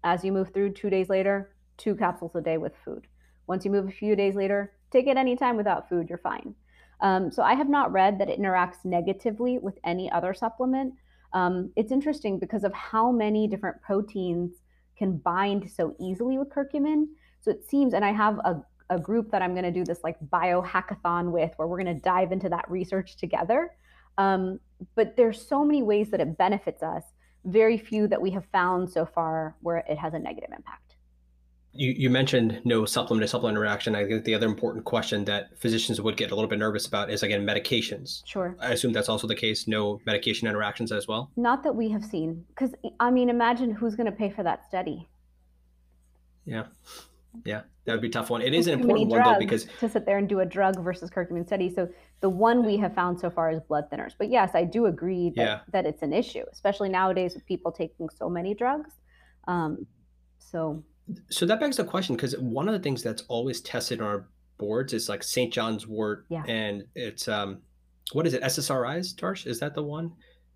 As you move through, two days later, two capsules a day with food. Once you move a few days later, take it anytime without food, you're fine. Um, so I have not read that it interacts negatively with any other supplement. Um, it's interesting because of how many different proteins can bind so easily with curcumin. So it seems, and I have a, a group that I'm going to do this like biohackathon with, where we're going to dive into that research together. Um, but there's so many ways that it benefits us, very few that we have found so far where it has a negative impact. You, you mentioned no supplement to supplement interaction. I think the other important question that physicians would get a little bit nervous about is, again, medications. Sure. I assume that's also the case, no medication interactions as well? Not that we have seen, because, I mean, imagine who's going to pay for that study. Yeah. Yeah, that would be a tough one. It is an important one, though, because to sit there and do a drug versus curcumin study. So the one we have found so far is blood thinners. But yes, I do agree that, yeah. that it's an issue, especially nowadays with people taking so many drugs. Um, so... So that begs the question, because one of the things that's always tested on our boards is like Saint John's wort, yeah. and it's, um, what is it, S S R Is, Darsh? Is that the one,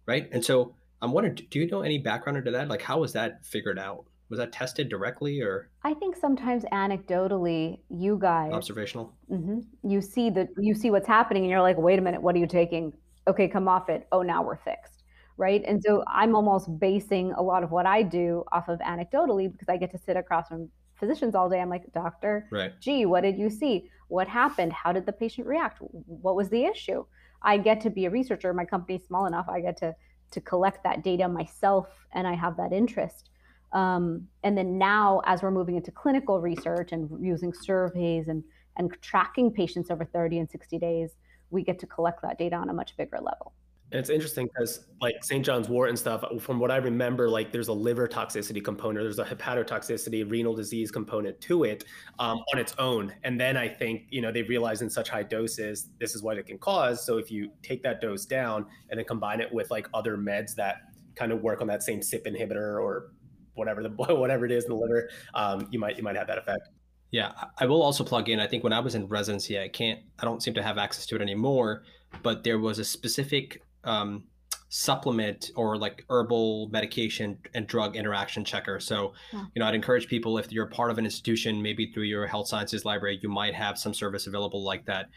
right? And so I'm wondering, do you know any background into that? Like, how was that figured out? Was that tested directly, or? I think sometimes anecdotally, you guys. Observational. Mm-hmm, you see the, you see what's happening and you're like, wait a minute, what are you taking? Okay, come off it. Oh, now we're fixed. Right. And so I'm almost basing a lot of what I do off of anecdotally, because I get to sit across from physicians all day. I'm like, doctor, right. gee, what did you see? What happened? How did the patient react? What was the issue? I get to be a researcher. My company's small enough. I get to to collect that data myself, and I have that interest. Um, and then now, as we're moving into clinical research and using surveys and, and tracking patients over thirty and sixty days, we get to collect that data on a much bigger level. It's interesting because like Saint John's wort and stuff, from what I remember, like there's a liver toxicity component, there's a hepatotoxicity, renal disease component to it um, on its own. And then I think, you know, they realize in such high doses, this is what it can cause. So if you take that dose down and then combine it with like other meds that kind of work on that same S I P inhibitor or whatever the whatever it is in the liver, um, you might you might have that effect. Yeah, I will also plug in. I think when I was in residency, I can't, I don't seem to have access to it anymore, but there was a specific um, supplement or like herbal medication and drug interaction checker. So, yeah. you know, I'd encourage people, if you're part of an institution, maybe through your health sciences library, you might have some service available like that.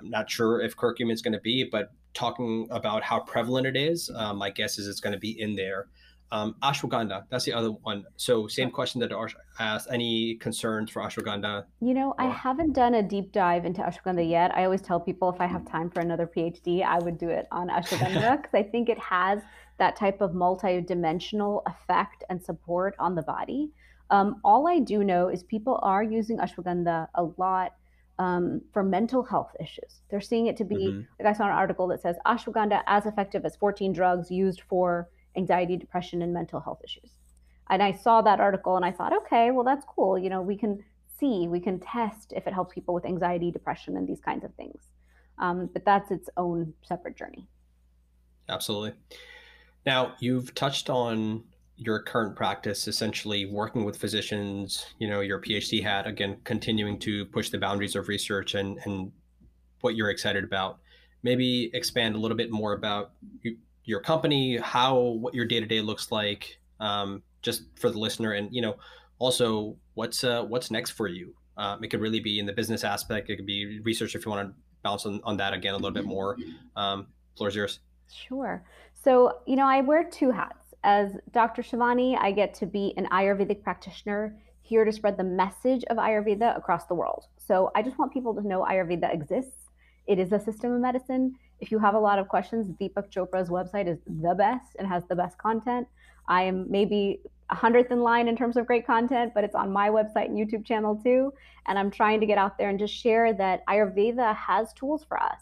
I'm not sure if curcumin is going to be, but talking about how prevalent it is, um, my guess is it's going to be in there. Um, ashwagandha, that's the other one. So same question that Darsha asked, any concerns for ashwagandha? You know, I haven't done a deep dive into ashwagandha yet. I always tell people if I have time for another PhD, I would do it on ashwagandha because I think it has that type of multidimensional effect and support on the body. Um, all I do know is people are using ashwagandha a lot um, for mental health issues. They're seeing it to be, mm-hmm. like I saw an article that says ashwagandha as effective as fourteen drugs used for anxiety, depression, and mental health issues. And I saw that article and I thought, okay, well, that's cool. You know, we can see, we can test if it helps people with anxiety, depression, and these kinds of things. Um, but that's its own separate journey. Absolutely. Now, you've touched on your current practice, essentially working with physicians, you know, your PhD hat, again, continuing to push the boundaries of research and, and what you're excited about. Maybe expand a little bit more about you, your company, how, what your day-to-day looks like, um, just for the listener. And, you know, also what's, uh, what's next for you? Um, it could really be in the business aspect. It could be research if you want to bounce on, on that again a little bit more. Um, floor is yours. Sure. So, you know, I wear two hats. As Doctor Shivani, I get to be an Ayurvedic practitioner here to spread the message of Ayurveda across the world. So I just want people to know Ayurveda exists. It is a system of medicine. If you have a lot of questions, Deepak Chopra's website is the best and has the best content. I am maybe a hundredth in line in terms of great content, but it's on my website and YouTube channel too. And I'm trying to get out there and just share that Ayurveda has tools for us.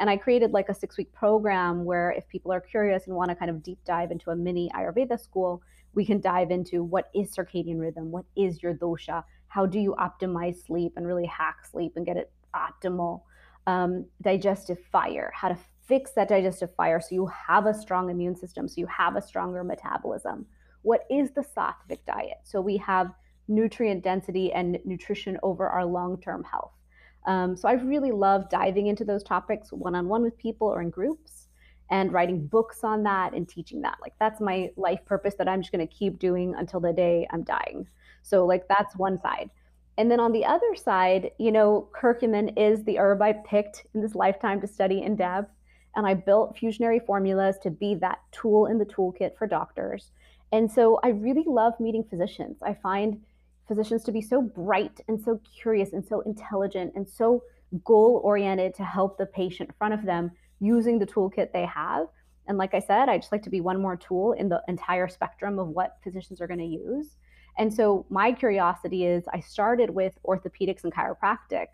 And I created like a six week program where if people are curious and want to kind of deep dive into a mini Ayurveda school, we can dive into what is circadian rhythm, what is your dosha, how do you optimize sleep and really hack sleep and get it optimal, um, digestive fire, how to fix that digestive fire so you have a strong immune system, so you have a stronger metabolism. What is the sattvic diet? So we have nutrient density and nutrition over our long-term health. Um, so I really love diving into those topics one-on-one with people or in groups and writing books on that and teaching that. Like that's my life purpose that I'm just going to keep doing until the day I'm dying. So like that's one side. And then on the other side, you know, curcumin is the herb I picked in this lifetime to study in depth. And I built Fusionary Formulas to be that tool in the toolkit for doctors. And so I really love meeting physicians. I find physicians to be so bright and so curious and so intelligent and so goal-oriented to help the patient in front of them using the toolkit they have. And like I said, I just like to be one more tool in the entire spectrum of what physicians are going to use. And so my curiosity is I started with orthopedics and chiropractic.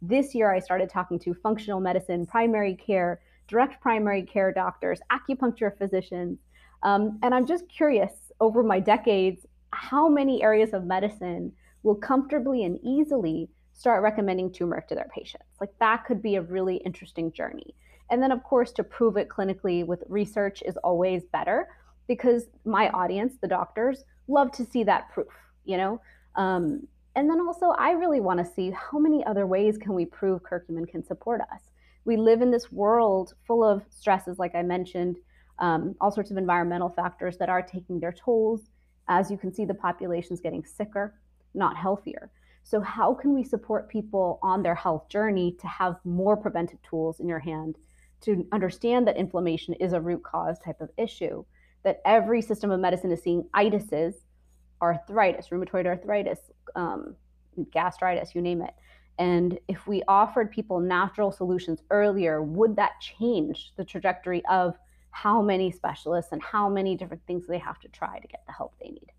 This year, I started talking to functional medicine, primary care, direct primary care doctors, acupuncture physicians. Um, and I'm just curious over my decades, how many areas of medicine will comfortably and easily start recommending turmeric to their patients? Like that could be a really interesting journey. And then of course, to prove it clinically with research is always better because my audience, the doctors, love to see that proof, you know? Um, and then also I really wanna see how many other ways can we prove curcumin can support us? We live in this world full of stresses, like I mentioned, um, all sorts of environmental factors that are taking their tolls. As you can see, the population's getting sicker, not healthier. So how can we support people on their health journey to have more preventive tools in your hand to understand that inflammation is a root cause type of issue, that every system of medicine is seeing itises, arthritis, rheumatoid arthritis, um, gastritis, you name it. And if we offered people natural solutions earlier, would that change the trajectory of how many specialists and how many different things they have to try to get the help they need?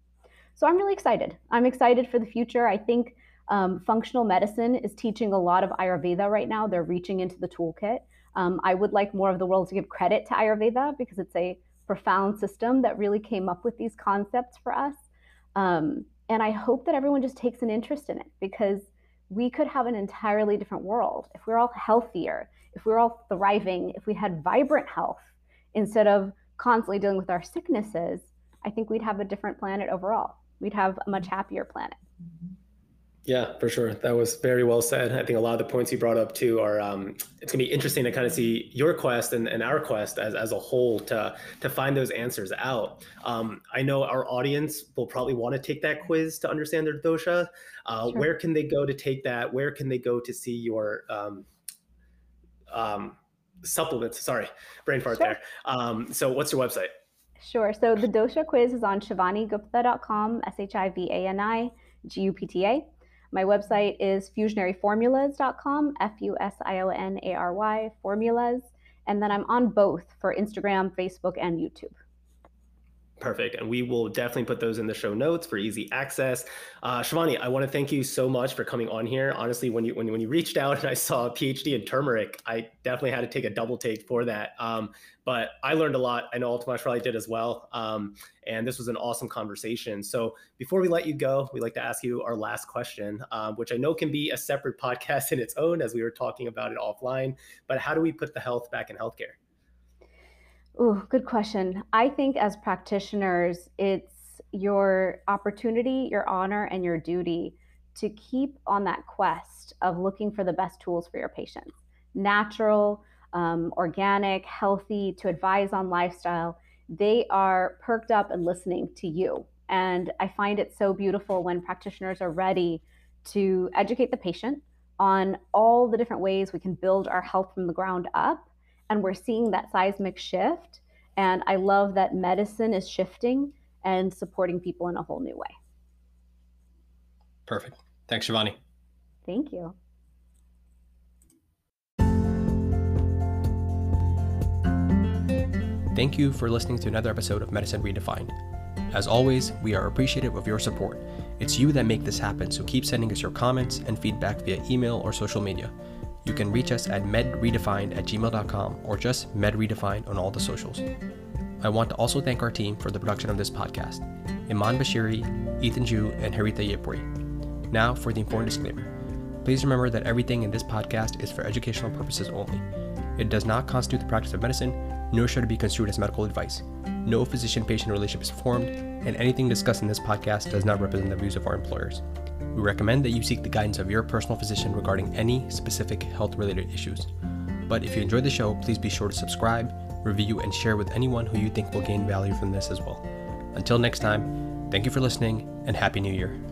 So I'm really excited. I'm excited for the future. I think um, functional medicine is teaching a lot of Ayurveda right now. They're reaching into the toolkit. Um, I would like more of the world to give credit to Ayurveda because it's a profound system that really came up with these concepts for us. Um, and I hope that everyone just takes an interest in it because we could have an entirely different world if we're all healthier, if we're all thriving, if we had vibrant health, instead of constantly dealing with our sicknesses, I think we'd have a different planet overall. We'd have a much happier planet. Yeah, for sure. That was very well said. I think a lot of the points you brought up too are, um, it's gonna be interesting to kind of see your quest and, and our quest as, as a whole to, to find those answers out. Um, I know our audience will probably want to take that quiz to understand their dosha. Uh, sure. Where can they go to take that? Where can they go to see your, um, um, supplements, sorry, brain fart sure. there. Um, so what's your website? Sure. So the dosha quiz is on shivani gupta dot com, S H I V A N I G U P T A. My website is fusionary formulas dot com, F U S I O N A R Y, formulas. And then I'm on both for Instagram, Facebook, and YouTube. Perfect. And we will definitely put those in the show notes for easy access. Uh, Shivani, I want to thank you so much for coming on here. Honestly, when you when, when you reached out and I saw a PhD in turmeric, I definitely had to take a double take for that. Um, but I learned a lot. I know Altamash probably did as well. Um, and this was an awesome conversation. So before we let you go, we'd like to ask you our last question, uh, which I know can be a separate podcast in its own, as we were talking about it offline. But how do we put the health back in healthcare? Ooh, good question. I think as practitioners, it's your opportunity, your honor, and your duty to keep on that quest of looking for the best tools for your patients. Natural, um, organic, healthy, to advise on lifestyle. They are perked up and listening to you. And I find it so beautiful when practitioners are ready to educate the patient on all the different ways we can build our health from the ground up. And we're seeing that seismic shift. And I love that medicine is shifting and supporting people in a whole new way. Perfect. Thanks, Shivani. Thank you. Thank you for listening to another episode of Medicine Redefined. As always, we are appreciative of your support. It's you that make this happen, so keep sending us your comments and feedback via email or social media. You can reach us at medredefined at gmail dot com or just medredefined on all the socials. I want to also thank our team for the production of this podcast, Iman Bashiri, Ethan Ju, and Haritha Yepri. Now for the important disclaimer. Please remember that everything in this podcast is for educational purposes only. It does not constitute the practice of medicine, nor should it be construed as medical advice. No physician-patient relationship is formed, and anything discussed in this podcast does not represent the views of our employers. We recommend that you seek the guidance of your personal physician regarding any specific health-related issues. But if you enjoyed the show, please be sure to subscribe, review, and share with anyone who you think will gain value from this as well. Until next time, thank you for listening, and Happy New Year.